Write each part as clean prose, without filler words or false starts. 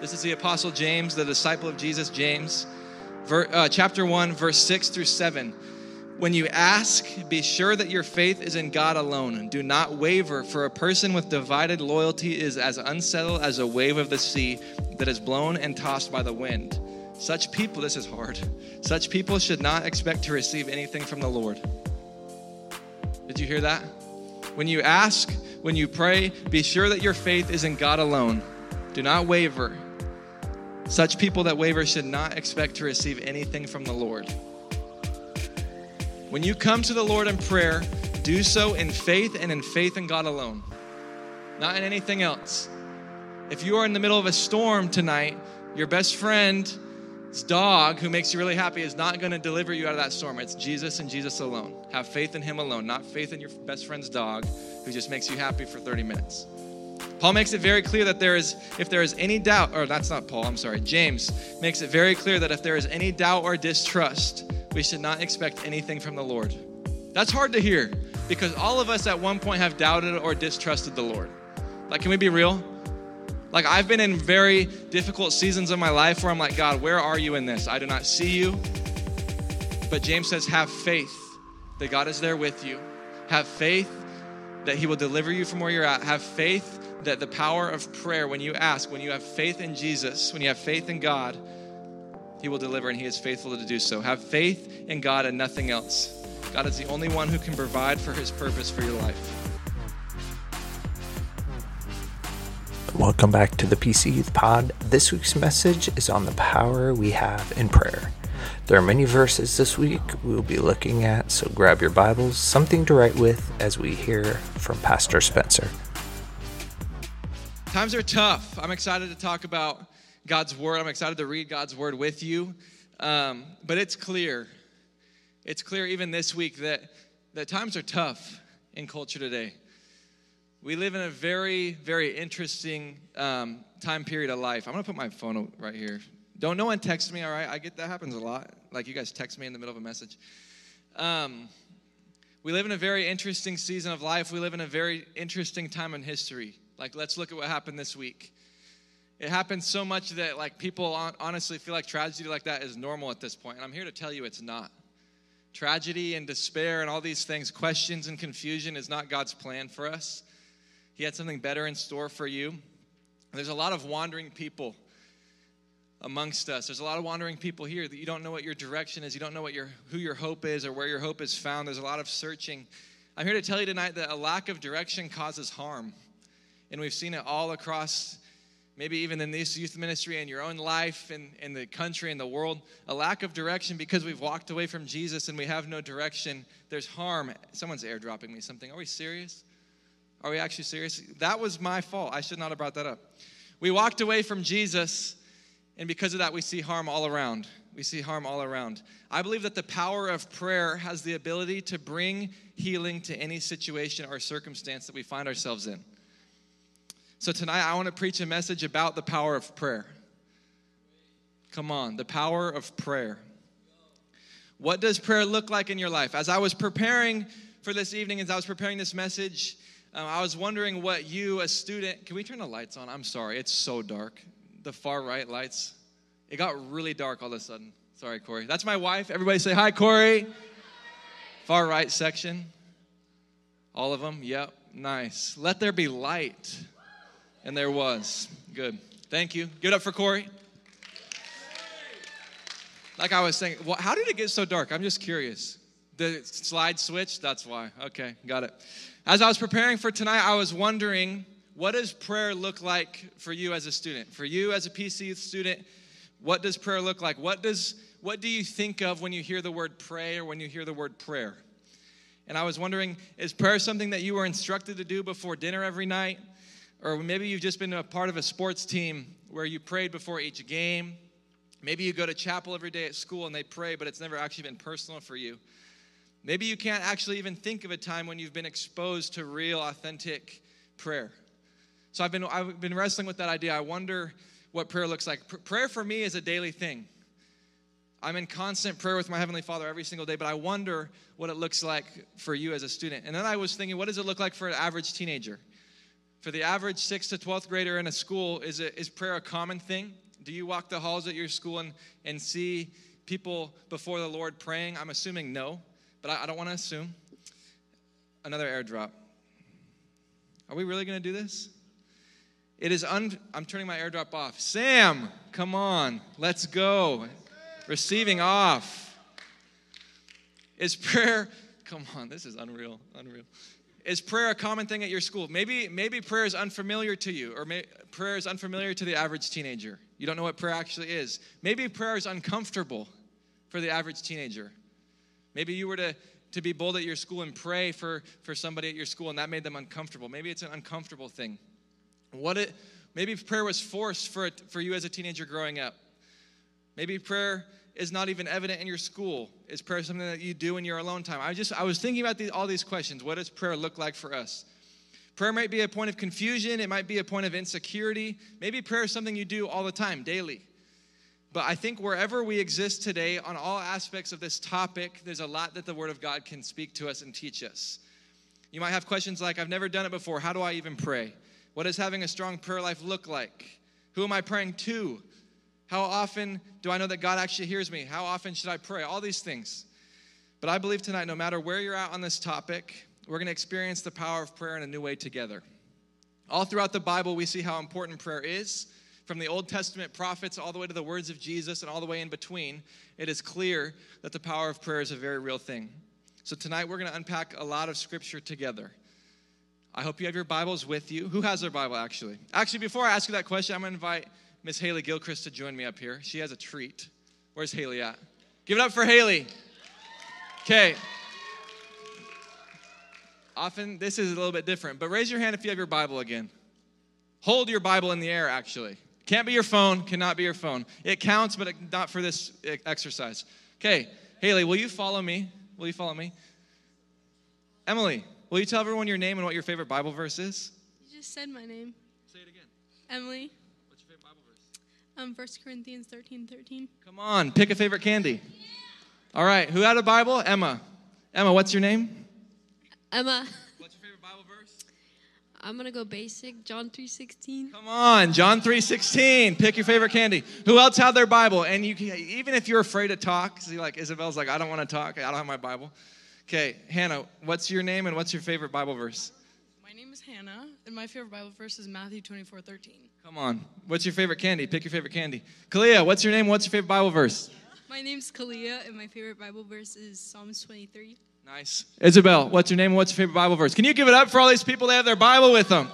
This is the Apostle James, the disciple of Jesus, James. Chapter 1, verse 6 through 7. When you ask, be sure that your faith is in God alone. Do not waver, for a person with divided loyalty is as unsettled as a wave of the sea that is blown and tossed by the wind. Such people, this is hard, such people should not expect to receive anything from the Lord. Did you hear that? When you ask, when you pray, be sure that your faith is in God alone. Do not waver. Such people that waver should not expect to receive anything from the Lord. When you come to the Lord in prayer, do so in faith and in faith in God alone, not in anything else. If you are in the middle of a storm tonight, your best friend's dog who makes you really happy is not going to deliver you out of that storm. It's Jesus and Jesus alone. Have faith in him alone, not faith in your best friend's dog who just makes you happy for 30 minutes. Paul makes it very clear that James makes it very clear that if there is any doubt or distrust, we should not expect anything from the Lord. That's hard to hear because all of us at one point have doubted or distrusted the Lord. Like, can we be real? Like, I've been in very difficult seasons of my life where I'm like, God, where are you in this? I do not see you. But James says, have faith that God is there with you. Have faith that he will deliver you from where you're at. Have faith that the power of prayer, when you ask, when you have faith in Jesus, when you have faith in God, he will deliver, and he is faithful to do so. Have faith in God and nothing else. God is the only one who can provide for his purpose for your life. Welcome back to the PC Youth Pod. This week's message is on the power we have in prayer. There are many verses this week we will be looking at, so grab your Bibles, something to write with as we hear from Pastor Spencer. Times are tough. I'm excited to talk about God's word. I'm excited to read God's word with you. But it's clear even this week that times are tough in culture today. We live in a very, very interesting time period of life. I'm going to put my phone right here. No one text me, all right? I get that happens a lot. Like, you guys text me in the middle of a message. We live in a very interesting season of life. We live in a very interesting time in history. Like, let's look at what happened this week. It happens so much that, like, people honestly feel like tragedy like that is normal at this point. And I'm here to tell you it's not. Tragedy and despair and all these things, questions and confusion is not God's plan for us. He had something better in store for you. There's a lot of wandering people amongst us. There's a lot of wandering people here that you don't know what your direction is. You don't know who your hope is or where your hope is found. There's a lot of searching. I'm here to tell you tonight that a lack of direction causes harm. And we've seen it all across, maybe even in this youth ministry, in your own life, in the country, in the world, a lack of direction because we've walked away from Jesus and we have no direction. There's harm. Someone's airdropping me something. Are we serious? Are we actually serious? That was my fault. I should not have brought that up. We walked away from Jesus, and because of that, we see harm all around. We see harm all around. I believe that the power of prayer has the ability to bring healing to any situation or circumstance that we find ourselves in. So tonight, I want to preach a message about the power of prayer. Come on, the power of prayer. What does prayer look like in your life? As I was preparing for this evening, as I was preparing this message, I was wondering what you, a student, can we turn the lights on? I'm sorry, it's so dark. The far right lights. It got really dark all of a sudden. Sorry, Corey. That's my wife. Everybody say hi, Corey. Hi. Far right section. All of them. Yep. Nice. Let there be light. And there was. Good. Thank you. Give it up for Corey. Like I was saying, well, how did it get so dark? I'm just curious. The slide switch, that's why. Okay, got it. As I was preparing for tonight, I was wondering, what does prayer look like for you as a student? For you as a PC student, what does prayer look like? What do you think of when you hear the word pray or when you hear the word prayer? And I was wondering, is prayer something that you were instructed to do before dinner every night? Or maybe you've just been a part of a sports team where you prayed before each game. Maybe you go to chapel every day at school and they pray, but it's never actually been personal for you. Maybe you can't actually even think of a time when you've been exposed to real, authentic prayer. So I've been wrestling with that idea. I wonder what prayer looks like. Prayer for me is a daily thing. I'm in constant prayer with my Heavenly Father every single day, but I wonder what it looks like for you as a student. And then I was thinking, what does it look like for an average teenager? For the average 6th to 12th grader in a school, is prayer a common thing? Do you walk the halls at your school and see people before the Lord praying? I'm assuming no, but I don't want to assume. Another airdrop. Are we really going to do this? It is I'm turning my airdrop off. Sam, come on. Let's go. Receiving off. Is prayer... Come on, this is unreal. Is prayer a common thing at your school? Maybe prayer is unfamiliar to you, or prayer is unfamiliar to the average teenager. You don't know what prayer actually is. Maybe prayer is uncomfortable for the average teenager. Maybe you were to be bold at your school and pray for somebody at your school, and that made them uncomfortable. Maybe it's an uncomfortable thing. Maybe prayer was forced for you as a teenager growing up. Maybe prayer is not even evident in your school. Is prayer something that you do in your alone time? I was thinking about all these questions. What does prayer look like for us? Prayer might be a point of confusion. It might be a point of insecurity. Maybe prayer is something you do all the time, daily. But I think wherever we exist today, on all aspects of this topic, there's a lot that the Word of God can speak to us and teach us. You might have questions like, I've never done it before. How do I even pray? What does having a strong prayer life look like? Who am I praying to? How often do I know that God actually hears me? How often should I pray? All these things. But I believe tonight, no matter where you're at on this topic, we're going to experience the power of prayer in a new way together. All throughout the Bible, we see how important prayer is. From the Old Testament prophets all the way to the words of Jesus and all the way in between, it is clear that the power of prayer is a very real thing. So tonight, we're going to unpack a lot of Scripture together. I hope you have your Bibles with you. Who has their Bible, actually? Actually, before I ask you that question, I'm going to invite Miss Haley Gilchrist to join me up here. She has a treat. Where's Haley at? Give it up for Haley. Okay. Often this is a little bit different, but raise your hand if you have your Bible again. Hold your Bible in the air, actually. Can't be your phone, cannot be your phone. It counts, but not for this exercise. Okay, Haley, will you follow me? Will you follow me? Emily, will you tell everyone your name and what your favorite Bible verse is? You just said my name. Say it again. Emily. 1 Corinthians 13:13. Come on, pick a favorite candy. Yeah. All right, who had a Bible? Emma. Emma, what's your name? Emma. What's your favorite Bible verse? I'm going to go basic, John 3:16. Come on, John 3:16. Pick your favorite candy. Who else had their Bible? And you can, even if you're afraid to talk, see, like Isabel's like, I don't want to talk. I don't have my Bible. Okay, Hannah, what's your name and what's your favorite Bible verse? My name is Hannah, and my favorite Bible verse is Matthew 24:13. Come on. What's your favorite candy? Pick your favorite candy. Kalia, what's your name? What's your favorite Bible verse? My name's Kalia, and my favorite Bible verse is Psalms 23. Nice. Isabel, what's your name? What's your favorite Bible verse? Can you give it up for all these people that have their Bible with them?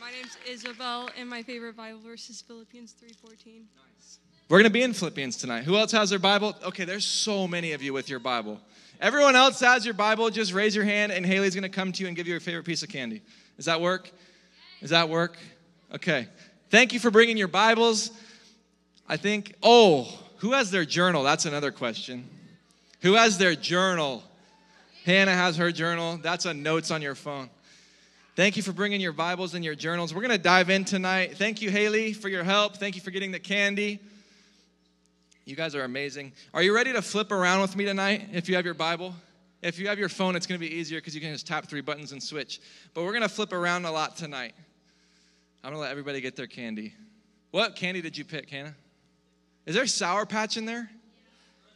My name's Isabel, and my favorite Bible verse is Philippians 3:14. Nice. We're going to be in Philippians tonight. Who else has their Bible? Okay, there's so many of you with your Bible. Everyone else has your Bible. Just raise your hand, and Haley's going to come to you and give you your favorite piece of candy. Does that work? Does that work? Okay, thank you for bringing your Bibles. I think, who has their journal? That's another question. Who has their journal? Hannah has her journal. That's a notes on your phone. Thank you for bringing your Bibles and your journals. We're going to dive in tonight. Thank you, Haley, for your help. Thank you for getting the candy. You guys are amazing. Are you ready to flip around with me tonight if you have your Bible? If you have your phone, it's going to be easier because you can just tap 3 buttons and switch. But we're going to flip around a lot tonight. I'm going to let everybody get their candy. What candy did you pick, Hannah? Is there Sour Patch in there?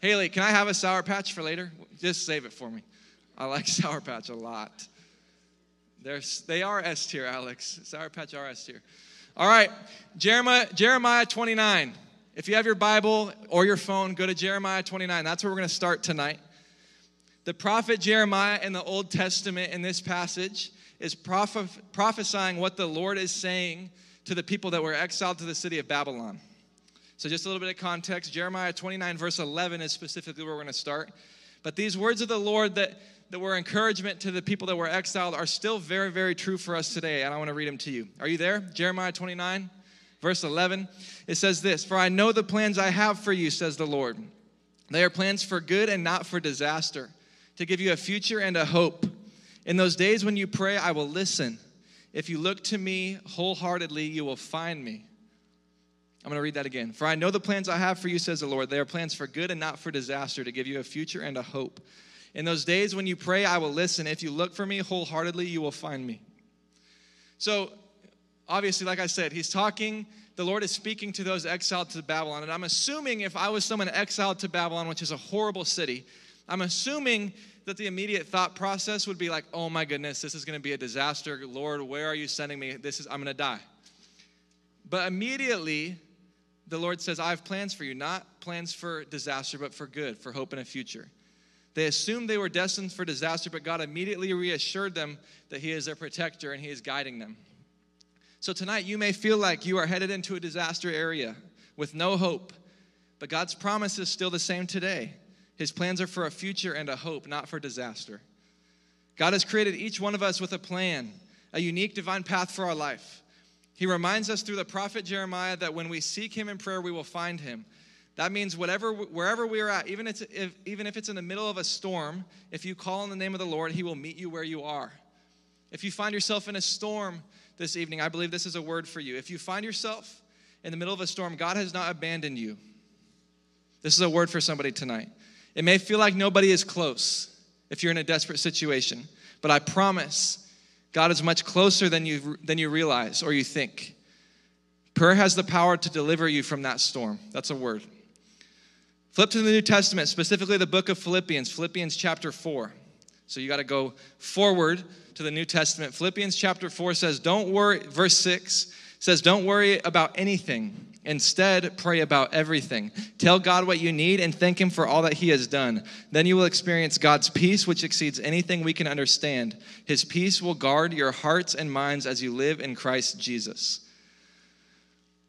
Yeah. Haley, can I have a Sour Patch for later? Just save it for me. I like Sour Patch a lot. They are S tier, Alex. Sour Patch are S tier. All right, Jeremiah 29. If you have your Bible or your phone, go to Jeremiah 29. That's where we're going to start tonight. The prophet Jeremiah in the Old Testament in this passage is prophesying what the Lord is saying to the people that were exiled to the city of Babylon. So just a little bit of context. Jeremiah 29 verse 11 is specifically where we're going to start. But these words of the Lord that were encouragement to the people that were exiled are still very, very true for us today. And I want to read them to you. Are you there? Jeremiah 29 verse 11. It says this, "For I know the plans I have for you, says the Lord. They are plans for good and not for disaster, to give you a future and a hope. In those days when you pray, I will listen. If you look to me wholeheartedly, you will find me." I'm going to read that again. "For I know the plans I have for you, says the Lord. They are plans for good and not for disaster, to give you a future and a hope. In those days when you pray, I will listen. If you look for me wholeheartedly, you will find me." So obviously, like I said, he's talking, the Lord is speaking to those exiled to Babylon. And I'm assuming if I was someone exiled to Babylon, which is a horrible city, I'm assuming that the immediate thought process would be like, oh my goodness, this is going to be a disaster. Lord, where are you sending me? I'm going to die. But immediately, the Lord says, I have plans for you, not plans for disaster, but for good, for hope and a future. They assumed they were destined for disaster, but God immediately reassured them that he is their protector and he is guiding them. So tonight, you may feel like you are headed into a disaster area with no hope, but God's promise is still the same today. His plans are for a future and a hope, not for disaster. God has created each one of us with a plan, a unique divine path for our life. He reminds us through the prophet Jeremiah that when we seek him in prayer, we will find him. That means wherever we are at, even if it's in the middle of a storm, if you call on the name of the Lord, he will meet you where you are. If you find yourself in a storm this evening, I believe this is a word for you. If you find yourself in the middle of a storm, God has not abandoned you. This is a word for somebody tonight. It may feel like nobody is close if you're in a desperate situation, but I promise God is much closer than you realize or you think. Prayer has the power to deliver you from that storm. That's a word. Flip to the New Testament, specifically the book of Philippians, Philippians chapter 4. So you got to go forward to the New Testament. Philippians chapter 4 says, don't worry, verse 6 says, don't worry about anything. Instead, pray about everything. Tell God what you need and thank him for all that he has done. Then you will experience God's peace, which exceeds anything we can understand. His peace will guard your hearts and minds as you live in Christ Jesus.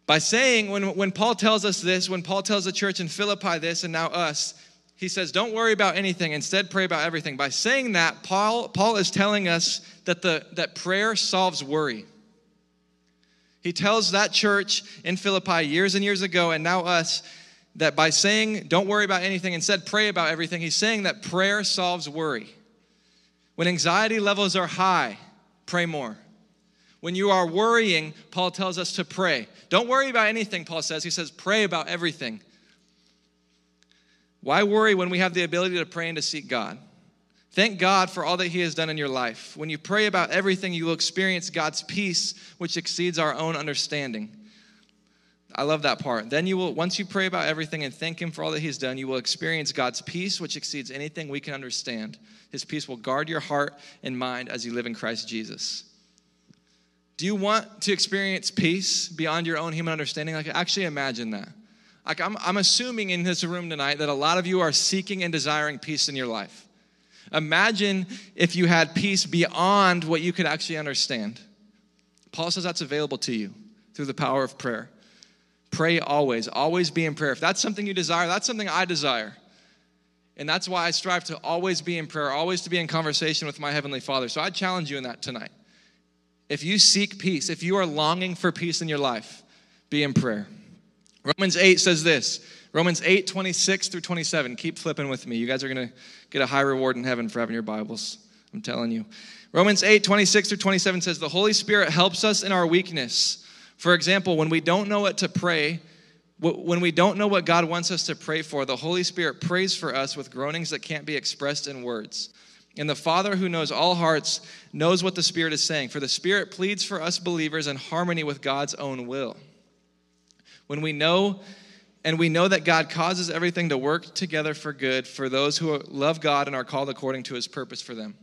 By saying, when Paul tells us this, when Paul tells the church in Philippi this and now us, he says, don't worry about anything. Instead, pray about everything. By saying that, Paul is telling us that prayer solves worry. He tells that church in Philippi years and years ago and now us that by saying don't worry about anything, instead pray about everything, he's saying that prayer solves worry. When anxiety levels are high, pray more. When you are worrying, Paul tells us to pray. Don't worry about anything, Paul says. He says pray about everything. Why worry when we have the ability to pray and to seek God? Thank God for all that he has done in your life. When you pray about everything, you will experience God's peace, which exceeds our own understanding. I love that part. Then you will, once you pray about everything and thank him for all that he's done, you will experience God's peace, which exceeds anything we can understand. His peace will guard your heart and mind as you live in Christ Jesus. Do you want to experience peace beyond your own human understanding? Like, actually imagine that. Like, I'm assuming in this room tonight that a lot of you are seeking and desiring peace in your life. Imagine if you had peace beyond what you could actually understand. Paul says that's available to you through the power of prayer. Pray always. Always be in prayer. If that's something you desire, that's something I desire. And that's why I strive to always be in prayer, always to be in conversation with my Heavenly Father. So I challenge you in that tonight. If you seek peace, if you are longing for peace in your life, be in prayer. Romans 8 says this. Romans 8, 26 through 27. Keep flipping with me. You guys are going to get a high reward in heaven for having your Bibles. I'm telling you. Romans 8, 26 through 27 says, the Holy Spirit helps us in our weakness. For example, when we don't know what to pray, when we don't know what God wants us to pray for, the Holy Spirit prays for us with groanings that can't be expressed in words. And the Father who knows all hearts knows what the Spirit is saying. For the Spirit pleads for us believers in harmony with God's own will. We know that God causes everything to work together for good for those who love God and are called according to his purpose for them.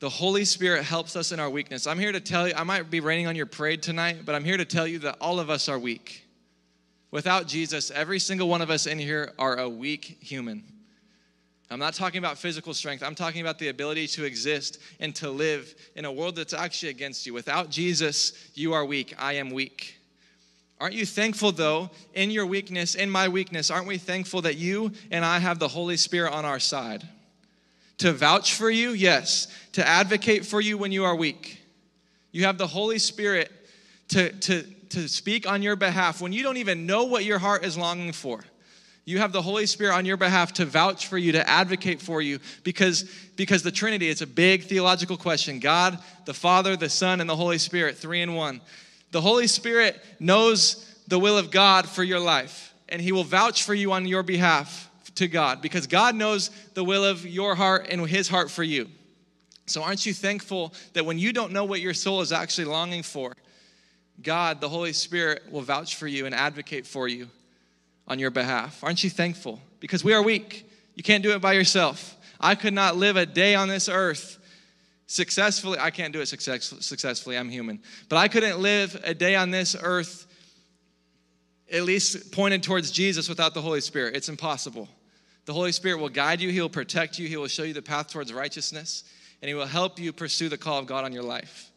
The Holy Spirit helps us in our weakness. I'm here to tell you, I might be raining on your parade tonight, but I'm here to tell you that all of us are weak. Without Jesus, every single one of us in here are a weak human. I'm not talking about physical strength. I'm talking about the ability to exist and to live in a world that's actually against you. Without Jesus, you are weak. I am weak. Aren't you thankful, though, in your weakness, in my weakness, aren't we thankful that you and I have the Holy Spirit on our side? To vouch for you, yes. To advocate for you when you are weak. You have the Holy Spirit to speak on your behalf when you don't even know what your heart is longing for. You have the Holy Spirit on your behalf to vouch for you, to advocate for you, because the Trinity, it's a big theological question. God, the Father, the Son, and the Holy Spirit, three in one. The Holy Spirit knows the will of God for your life, and he will vouch for you on your behalf to God because God knows the will of your heart and his heart for you. So aren't you thankful that when you don't know what your soul is actually longing for, God, the Holy Spirit, will vouch for you and advocate for you on your behalf? Aren't you thankful? Because we are weak. You can't do it by yourself. I could not live a day on this earth successfully. I can't do it successfully. I'm human. But I couldn't live a day on this earth at least pointed towards Jesus without the Holy Spirit. It's impossible. The Holy Spirit will guide you. He will protect you. He will show you the path towards righteousness. And he will help you pursue the call of God on your life.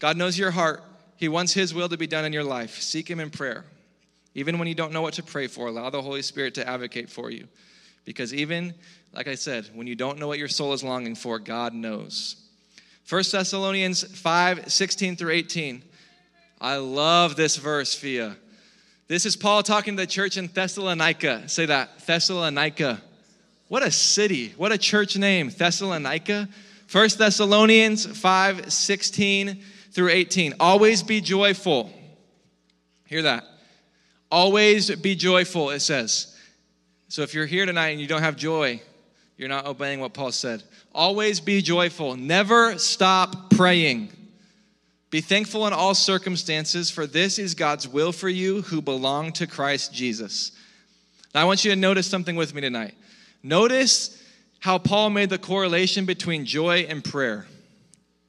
God knows your heart. He wants his will to be done in your life. Seek him in prayer. Even when you don't know what to pray for, allow the Holy Spirit to advocate for you. Because even, like I said, when you don't know what your soul is longing for, God knows. 1 Thessalonians 5, 16 through 18. I love this verse, Fia. This is Paul talking to the church in Thessalonica. Say that, Thessalonica. What a city. What a church name, Thessalonica. 1 Thessalonians 5, 16 through 18. Always be joyful. Hear that. Always be joyful, it says. So if you're here tonight and you don't have joy, you're not obeying what Paul said. Always be joyful. Never stop praying. Be thankful in all circumstances, for this is God's will for you who belong to Christ Jesus. Now I want you to notice something with me tonight. Notice how Paul made the correlation between joy and prayer.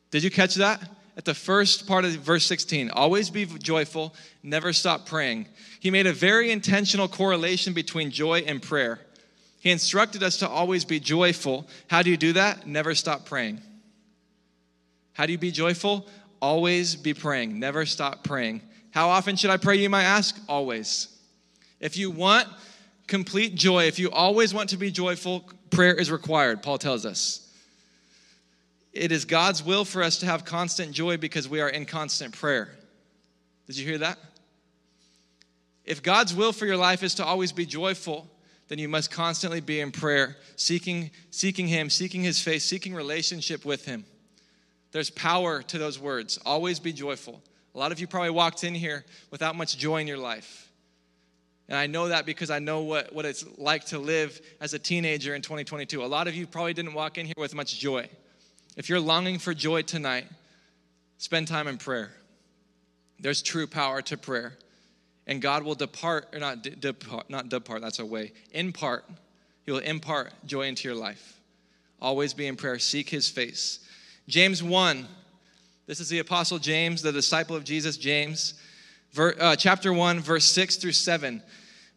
Did you catch that? At the first part of verse 16, always be joyful, never stop praying. He made a very intentional correlation between joy and prayer. He instructed us to always be joyful. How do you do that? Never stop praying. How do you be joyful? Always be praying. Never stop praying. How often should I pray, you might ask? Always. If you want complete joy, if you always want to be joyful, prayer is required, Paul tells us. It is God's will for us to have constant joy because we are in constant prayer. Did you hear that? If God's will for your life is to always be joyful, then you must constantly be in prayer, seeking him, seeking his face, seeking relationship with him. There's power to those words. Always be joyful. A lot of you probably walked in here without much joy in your life. And I know that because I know what it's like to live as a teenager in 2022. A lot of you probably didn't walk in here with much joy. If you're longing for joy tonight, spend time in prayer. There's true power to prayer. And God will impart. He will impart joy into your life. Always be in prayer. Seek his face. James 1. This is the Apostle James, the disciple of Jesus, James. Chapter 1, verse 6 through 7.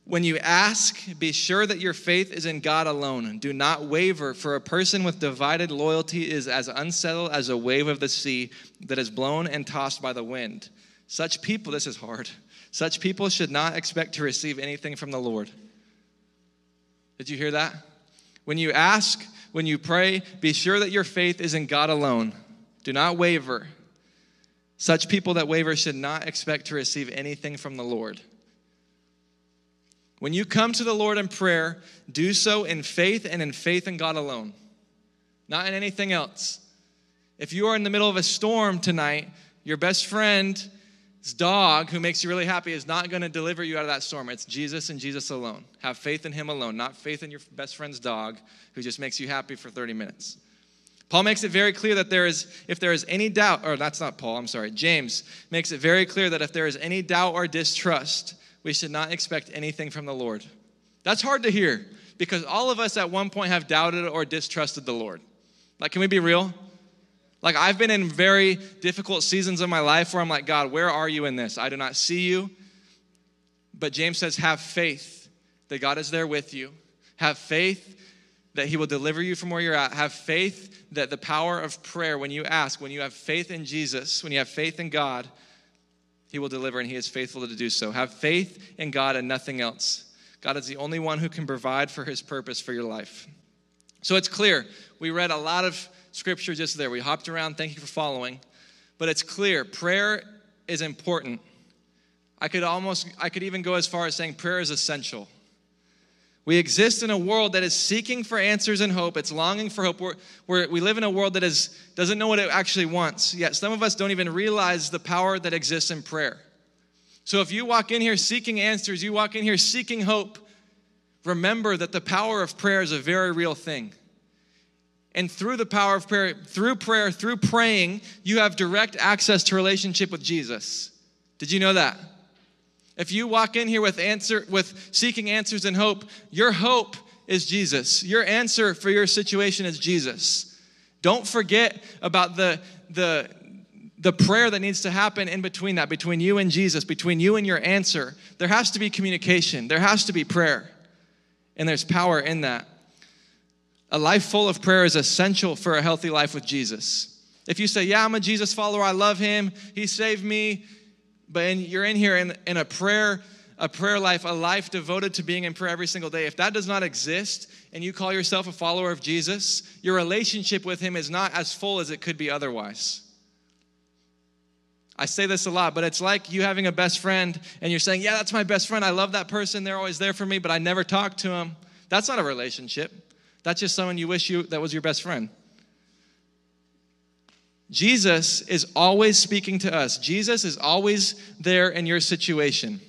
When you ask, be sure that your faith is in God alone. Do not waver, for a person with divided loyalty is as unsettled as a wave of the sea that is blown and tossed by the wind. Such people, this is hard, such people should not expect to receive anything from the Lord. Did you hear that? When you ask, when you pray, be sure that your faith is in God alone. Do not waver. Such people that waver should not expect to receive anything from the Lord. When you come to the Lord in prayer, do so in faith and in faith in God alone, not in anything else. If you are in the middle of a storm tonight, your best friend's dog who makes you really happy is not going to deliver you out of that storm. It's Jesus and Jesus alone. Have faith in him alone, not faith in your best friend's dog who just makes you happy for 30 minutes. Paul makes it very clear that James makes it very clear that if there is any doubt or distrust, we should not expect anything from the Lord. That's hard to hear because all of us at one point have doubted or distrusted the Lord. Like, can we be real? Like, I've been in very difficult seasons of my life where I'm like, God, where are you in this? I do not see you. But James says, have faith that God is there with you. Have faith that he will deliver you from where you're at. Have faith that the power of prayer, when you ask, when you have faith in Jesus, when you have faith in God, he will deliver, and he is faithful to do so. Have faith in God and nothing else. God is the only one who can provide for his purpose for your life. So it's clear. We read a lot of scripture just there. We hopped around. Thank you for following. But it's clear. Prayer is important. I could even go as far as saying prayer is essential. We exist in a world that is seeking for answers and hope. It's longing for hope. We live in a world that doesn't know what it actually wants, yet some of us don't even realize the power that exists in prayer. So if you walk in here seeking answers, you walk in here seeking hope, remember that the power of prayer is a very real thing. And through the power of prayer, through praying, you have direct access to relationship with Jesus. Did you know that? If you walk in here with seeking answers and hope, your hope is Jesus. Your answer for your situation is Jesus. Don't forget about the prayer that needs to happen in between that, between you and Jesus, between you and your answer. There has to be communication. There has to be prayer. And there's power in that. A life full of prayer is essential for a healthy life with Jesus. If you say, yeah, I'm a Jesus follower, I love him, he saved me, but you're in here in a prayer life, a life devoted to being in prayer every single day. If that does not exist and you call yourself a follower of Jesus, your relationship with him is not as full as it could be otherwise. I say this a lot, but it's like you having a best friend and you're saying, yeah, that's my best friend, I love that person, they're always there for me, but I never talk to them. That's not a relationship. That's just someone you wish that was your best friend. Jesus is always speaking to us. Jesus is always there in your situation.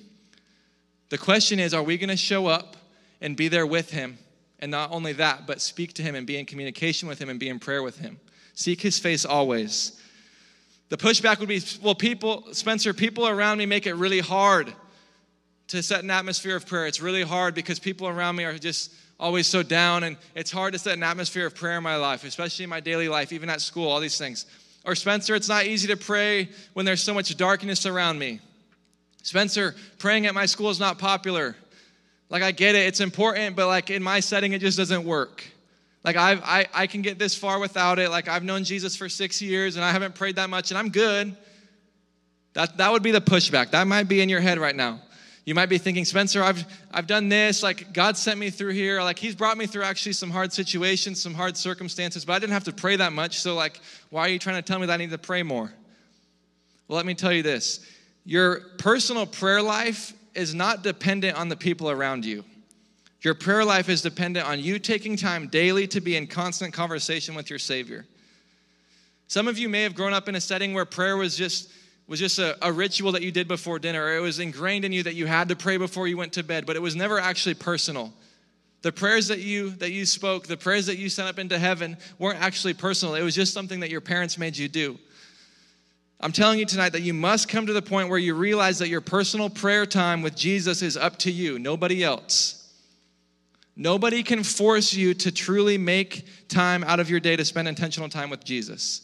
The question is, are we going to show up and be there with him? And not only that, but speak to him and be in communication with him and be in prayer with him. Seek his face always. The pushback would be, well, people around me make it really hard to set an atmosphere of prayer. It's really hard because people around me are just always so down, and it's hard to set an atmosphere of prayer in my life, especially in my daily life, even at school, all these things. Or, Spencer, it's not easy to pray when there's so much darkness around me. Spencer, praying at my school is not popular. Like, I get it, it's important, but like in my setting, it just doesn't work. Like, I can get this far without it. Like, I've known Jesus for 6 years, and I haven't prayed that much, and I'm good. That would be the pushback. That might be in your head right now. You might be thinking, Spencer, I've done this, like God sent me through here, like he's brought me through actually some hard situations, some hard circumstances, but I didn't have to pray that much, so like, why are you trying to tell me that I need to pray more? Well, let me tell you this. Your personal prayer life is not dependent on the people around you. Your prayer life is dependent on you taking time daily to be in constant conversation with your Savior. Some of you may have grown up in a setting where prayer was just a ritual that you did before dinner. It was ingrained in you that you had to pray before you went to bed, but it was never actually personal. The prayers that you spoke, the prayers that you sent up into heaven weren't actually personal. It was just something that your parents made you do. I'm telling you tonight that you must come to the point where you realize that your personal prayer time with Jesus is up to you, nobody else. Nobody can force you to truly make time out of your day to spend intentional time with Jesus.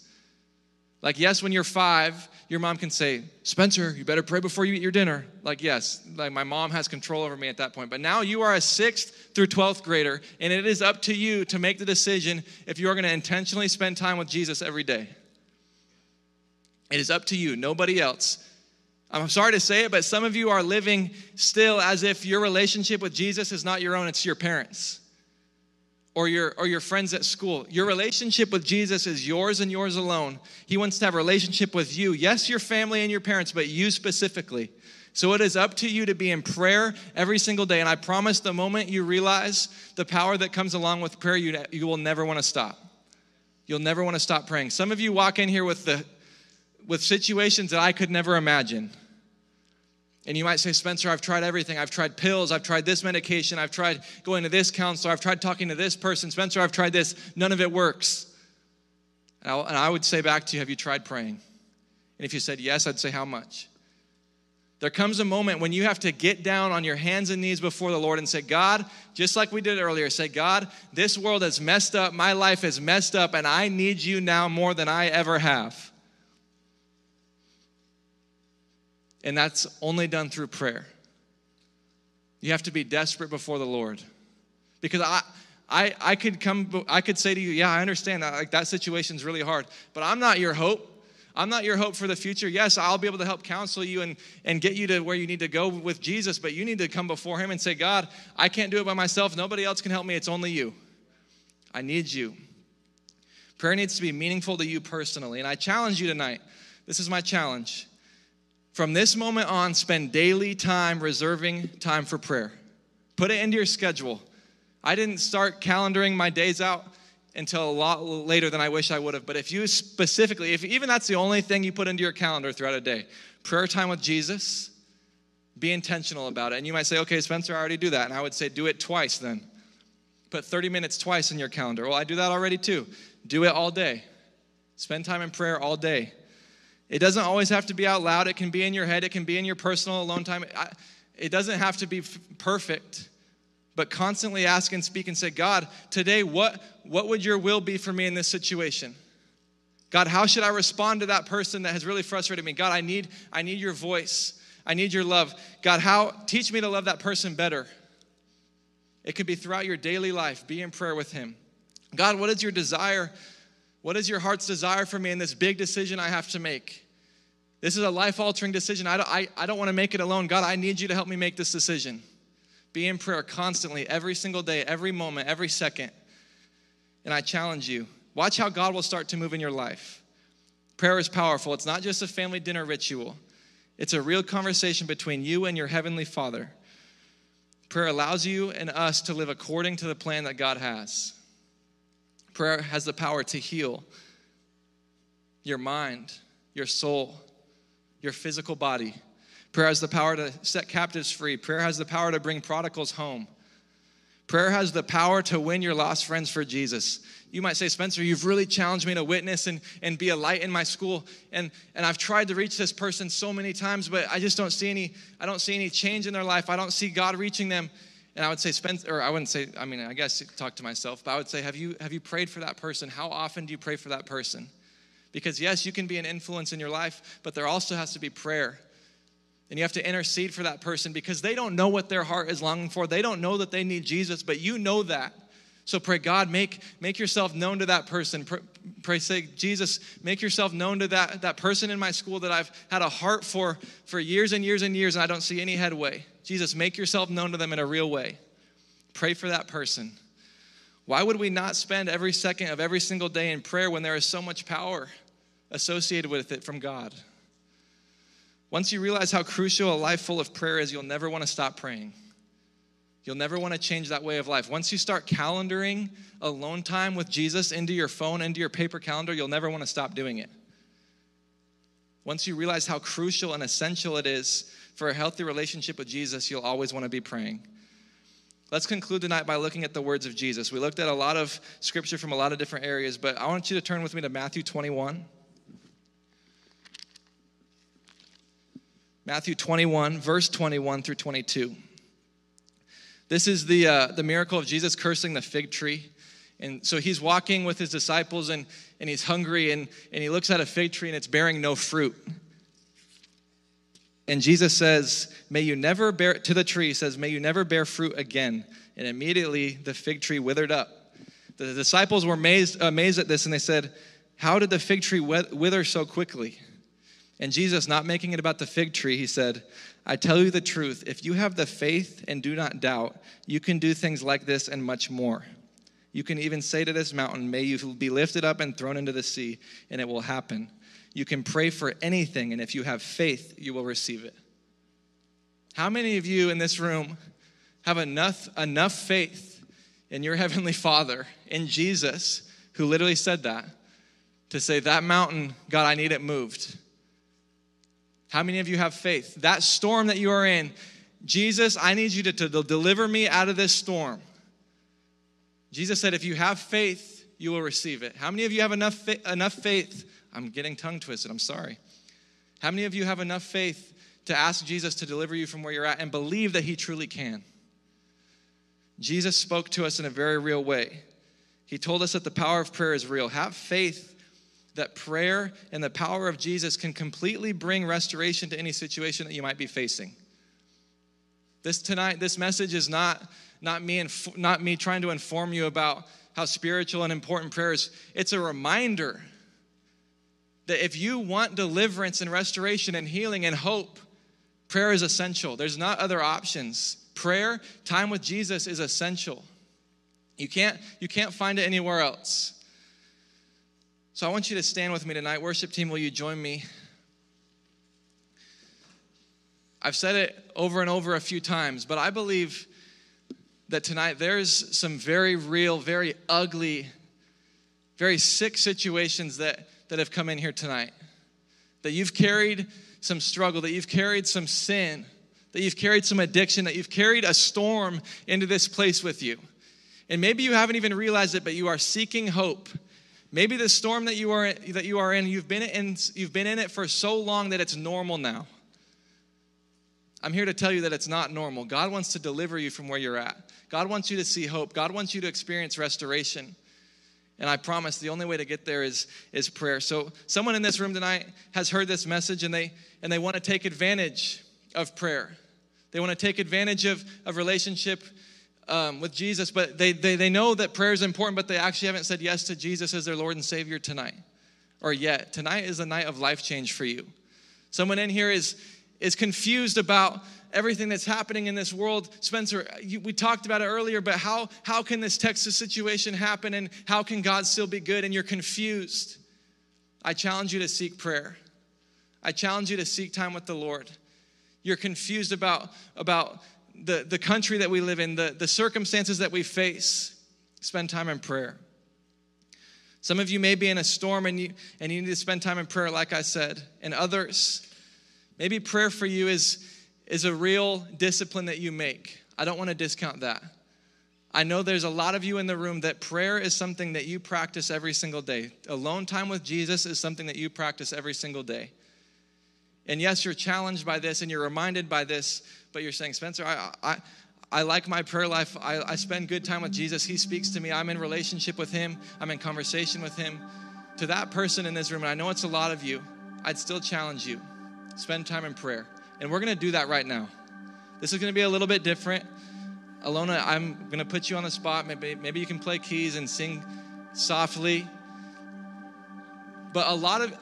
Like, yes, when you're 5, your mom can say, Spencer, you better pray before you eat your dinner. Like, yes, like my mom has control over me at that point. But now you are a 6th through 12th grader, and it is up to you to make the decision if you are going to intentionally spend time with Jesus every day. It is up to you, nobody else. I'm sorry to say it, but some of you are living still as if your relationship with Jesus is not your own, it's your parents'. Or your friends at school. Your relationship with Jesus is yours and yours alone. He wants to have a relationship with you. Yes, your family and your parents, but you specifically. So it is up to you to be in prayer every single day. And I promise the moment you realize the power that comes along with prayer, you will never want to stop. You'll never want to stop praying. Some of you walk in here with situations that I could never imagine. And you might say, Spencer, I've tried everything. I've tried pills. I've tried this medication. I've tried going to this counselor. I've tried talking to this person. Spencer, I've tried this. None of it works. And I would say back to you, have you tried praying? And if you said yes, I'd say how much? There comes a moment when you have to get down on your hands and knees before the Lord and say, God, just like we did earlier, say, God, this world is messed up. My life is messed up, and I need you now more than I ever have. And that's only done through prayer. You have to be desperate before the Lord. Because I could say to you, yeah, I understand that. Like, that situation's really hard. But I'm not your hope. I'm not your hope for the future. Yes, I'll be able to help counsel you and get you to where you need to go with Jesus. But you need to come before him and say, God, I can't do it by myself. Nobody else can help me. It's only you. I need you. Prayer needs to be meaningful to you personally. And I challenge you tonight. This is my challenge. From this moment on, spend daily time reserving time for prayer. Put it into your schedule. I didn't start calendaring my days out until a lot later than I wish I would have. But if you specifically, if even that's the only thing you put into your calendar throughout a day, prayer time with Jesus, be intentional about it. And you might say, okay, Spencer, I already do that. And I would say, do it twice then. Put 30 minutes twice in your calendar. Well, I do that already too. do it all day. Spend time in prayer all day. It doesn't always have to be out loud. It can be in your head. It can be in your personal alone time. It doesn't have to be perfect, but constantly ask and speak and say, God, today, what would your will be for me in this situation? God, how should I respond to that person that has really frustrated me? God, I need your voice. I need your love. God, teach me to love that person better. It could be throughout your daily life. Be in prayer with him. God, what is your desire? What is your heart's desire for me in this big decision I have to make? This is a life-altering decision. I don't want to make it alone. God, I need you to help me make this decision. Be in prayer constantly, every single day, every moment, every second. And I challenge you. Watch how God will start to move in your life. Prayer is powerful. It's not just a family dinner ritual. It's a real conversation between you and your Heavenly Father. Prayer allows you and us to live according to the plan that God has. Prayer has the power to heal your mind, your soul, your physical body. Prayer has the power to set captives free. Prayer has the power to bring prodigals home. Prayer has the power to win your lost friends for Jesus. You might say, Spencer, you've really challenged me to witness and be a light in my school. And I've tried to reach this person so many times, but I just don't see any change in their life. I don't see God reaching them. And I would say, I guess talk to myself, but I would say, have you prayed for that person? How often do you pray for that person? Because yes, you can be an influence in your life, but there also has to be prayer. And you have to intercede for that person because they don't know what their heart is longing for. They don't know that they need Jesus, but you know that. So pray, God, make yourself known to that person. Pray, say, Jesus, make yourself known to that person in my school that I've had a heart for years and years and years, and I don't see any headway. Jesus, make yourself known to them in a real way. Pray for that person. Why would we not spend every second of every single day in prayer when there is so much power associated with it from God? Once you realize how crucial a life full of prayer is, you'll never want to stop praying. You'll never want to change that way of life. Once you start calendaring alone time with Jesus into your phone, into your paper calendar, you'll never want to stop doing it. Once you realize how crucial and essential it is for a healthy relationship with Jesus, you'll always want to be praying. Let's conclude tonight by looking at the words of Jesus. We looked at a lot of scripture from a lot of different areas, but I want you to turn with me to Matthew 21. Matthew 21, verse 21 through 22. This is the miracle of Jesus cursing the fig tree. And so he's walking with his disciples and he's hungry and he looks at a fig tree and it's bearing no fruit. And Jesus says, may you never bear fruit again. And immediately the fig tree withered up. The disciples were amazed at this and they said, how did the fig tree wither so quickly? And Jesus, not making it about the fig tree, he said, I tell you the truth, if you have the faith and do not doubt, you can do things like this and much more. You can even say to this mountain, may you be lifted up and thrown into the sea, and it will happen. You can pray for anything, and if you have faith, you will receive it. How many of you in this room have enough faith in your Heavenly Father, in Jesus, who literally said that, to say, that mountain, God, I need it moved? How many of you have faith? That storm that you are in, Jesus, I need you to deliver me out of this storm. Jesus said, if you have faith, you will receive it. How many of you have enough faith? I'm getting tongue twisted, I'm sorry. How many of you have enough faith to ask Jesus to deliver you from where you're at and believe that he truly can? Jesus spoke to us in a very real way. He told us that the power of prayer is real. Have faith that prayer and the power of Jesus can completely bring restoration to any situation that you might be facing. This message is not me trying to inform you about how spiritual and important prayer is. It's a reminder that if you want deliverance and restoration and healing and hope, prayer is essential. There's not other options. Prayer, time with Jesus is essential. You can't find it anywhere else. So I want you to stand with me tonight. Worship team, will you join me? I've said it over and over a few times, but I believe that tonight there's some very real, very ugly, very sick situations that have come in here tonight. That you've carried some struggle, that you've carried some sin, that you've carried some addiction, that you've carried a storm into this place with you. And maybe you haven't even realized it, but you are seeking hope. Maybe the storm that you are in, you've been in it for so long that it's normal now. I'm here to tell you that it's not normal. God wants to deliver you from where you're at. God wants you to see hope. God wants you to experience restoration. And I promise the only way to get there is prayer. So someone in this room tonight has heard this message and they want to take advantage of prayer. They want to take advantage of relationship with Jesus, but they know that prayer is important, but they actually haven't said yes to Jesus as their Lord and Savior tonight or yet. Tonight is a night of life change for you. Someone in here is confused about everything that's happening in this world. Spencer, we talked about it earlier, but how can this Texas situation happen and how can God still be good? And you're confused. I challenge you to seek prayer. I challenge you to seek time with the Lord. You're confused about the country that we live in, the circumstances that we face. Spend time in prayer. Some of you may be in a storm and you need to spend time in prayer, like I said. And others, maybe prayer for you is a real discipline that you make. I don't want to discount that. I know there's a lot of you in the room that prayer is something that you practice every single day. Alone time with Jesus is something that you practice every single day. And yes, you're challenged by this and you're reminded by this, but you're saying, Spencer, I like my prayer life. I spend good time with Jesus. He speaks to me. I'm in relationship with him. I'm in conversation with him. To that person in this room, and I know it's a lot of you, I'd still challenge you. Spend time in prayer. And we're going to do that right now. This is going to be a little bit different. Alona, I'm going to put you on the spot. Maybe you can play keys and sing softly. But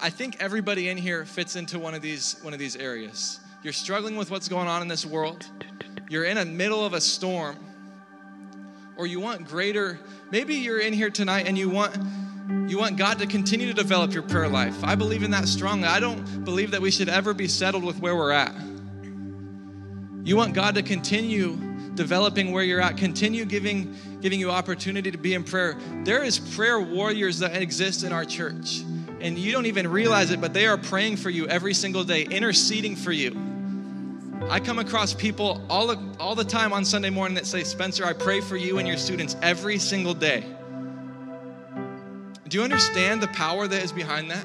I think everybody in here fits into one of these areas. You're struggling with what's going on in this world. You're in the middle of a storm. Or you want greater, maybe you're in here tonight and you want God to continue to develop your prayer life. I believe in that strongly. I don't believe that we should ever be settled with where we're at. You want God to continue developing where you're at, continue giving you opportunity to be in prayer. There is prayer warriors that exist in our church, and you don't even realize it, but they are praying for you every single day, interceding for you. I come across people all the time on Sunday morning that say, Spencer, I pray for you and your students every single day. Do you understand the power that is behind that?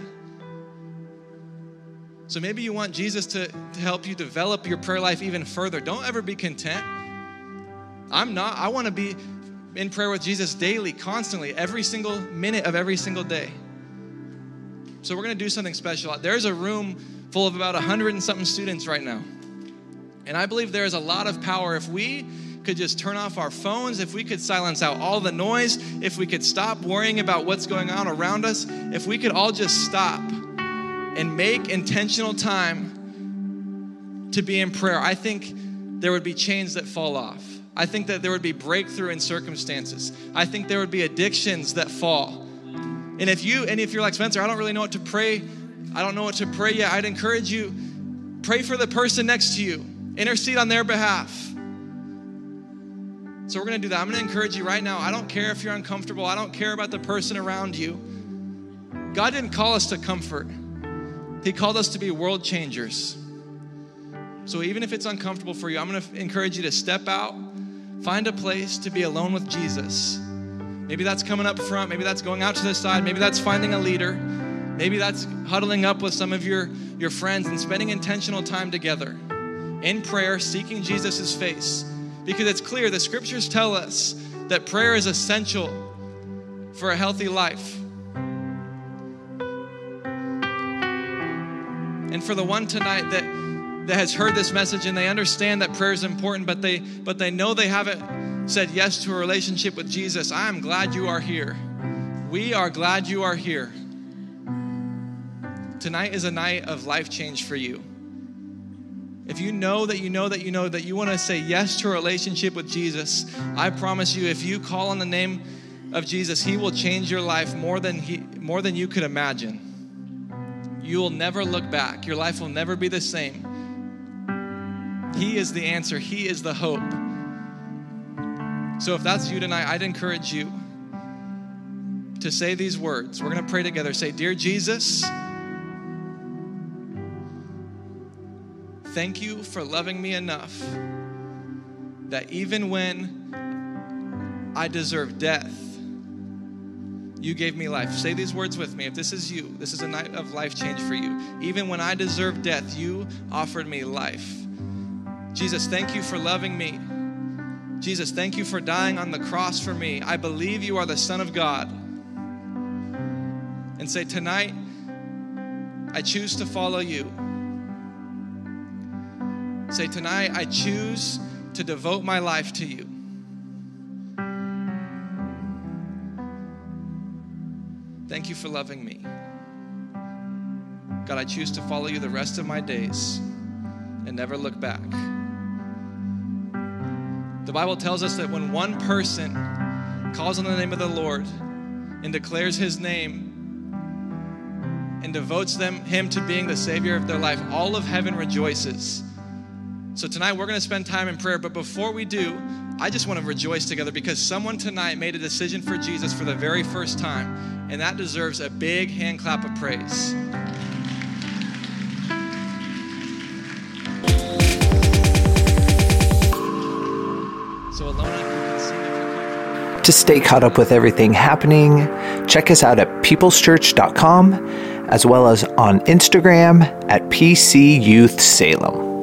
So maybe you want Jesus to help you develop your prayer life even further. Don't ever be content. I'm not. I want to be in prayer with Jesus daily, constantly, every single minute of every single day. So we're going to do something special. There's a room full of about 100 and something students right now. And I believe there is a lot of power if we could just turn off our phones, if we could silence out all the noise, if we could stop worrying about what's going on around us, if we could all just stop and make intentional time to be in prayer, I think there would be chains that fall off. I think that there would be breakthrough in circumstances. I think there would be addictions that fall. And if you're like, Spencer, I don't really know what to pray. I don't know what to pray yet. I'd encourage you, pray for the person next to you. Intercede on their behalf. So we're going to do that. I'm going to encourage you right now. I don't care if you're uncomfortable. I don't care about the person around you. God didn't call us to comfort. He called us to be world changers. So even if it's uncomfortable for you, I'm going to encourage you to step out, find a place to be alone with Jesus. Maybe that's coming up front. Maybe that's going out to the side. Maybe that's finding a leader. Maybe that's huddling up with some of your friends and spending intentional time together in prayer, seeking Jesus' face. Because it's clear, the scriptures tell us that prayer is essential for a healthy life. And for the one tonight that has heard this message and they understand that prayer is important, but they know they haven't said yes to a relationship with Jesus, I am glad you are here. We are glad you are here. Tonight is a night of life change for you. If you know that you know that you know that you want to say yes to a relationship with Jesus, I promise you, if you call on the name of Jesus, he will change your life more than you could imagine. You will never look back. Your life will never be the same. He is the answer. He is the hope. So if that's you tonight, I'd encourage you to say these words. We're going to pray together. Say, Dear Jesus, thank you for loving me enough that even when I deserve death, You gave me life. Say these words with me. If this is you, this is a night of life change for you. Even when I deserved death, you offered me life. Jesus, thank you for loving me. Jesus, thank you for dying on the cross for me. I believe you are the Son of God. And say, tonight, I choose to follow you. Say, tonight, I choose to devote my life to you. Thank you for loving me. God, I choose to follow you the rest of my days and never look back. The Bible tells us that when one person calls on the name of the Lord and declares his name and devotes him to being the Savior of their life, all of heaven rejoices. So tonight we're going to spend time in prayer, but before we do, I just want to rejoice together because someone tonight made a decision for Jesus for the very first time, and that deserves a big hand clap of praise. So Alona, to stay caught up with everything happening, check us out at peopleschurch.com as well as on Instagram at PCYouth Salem.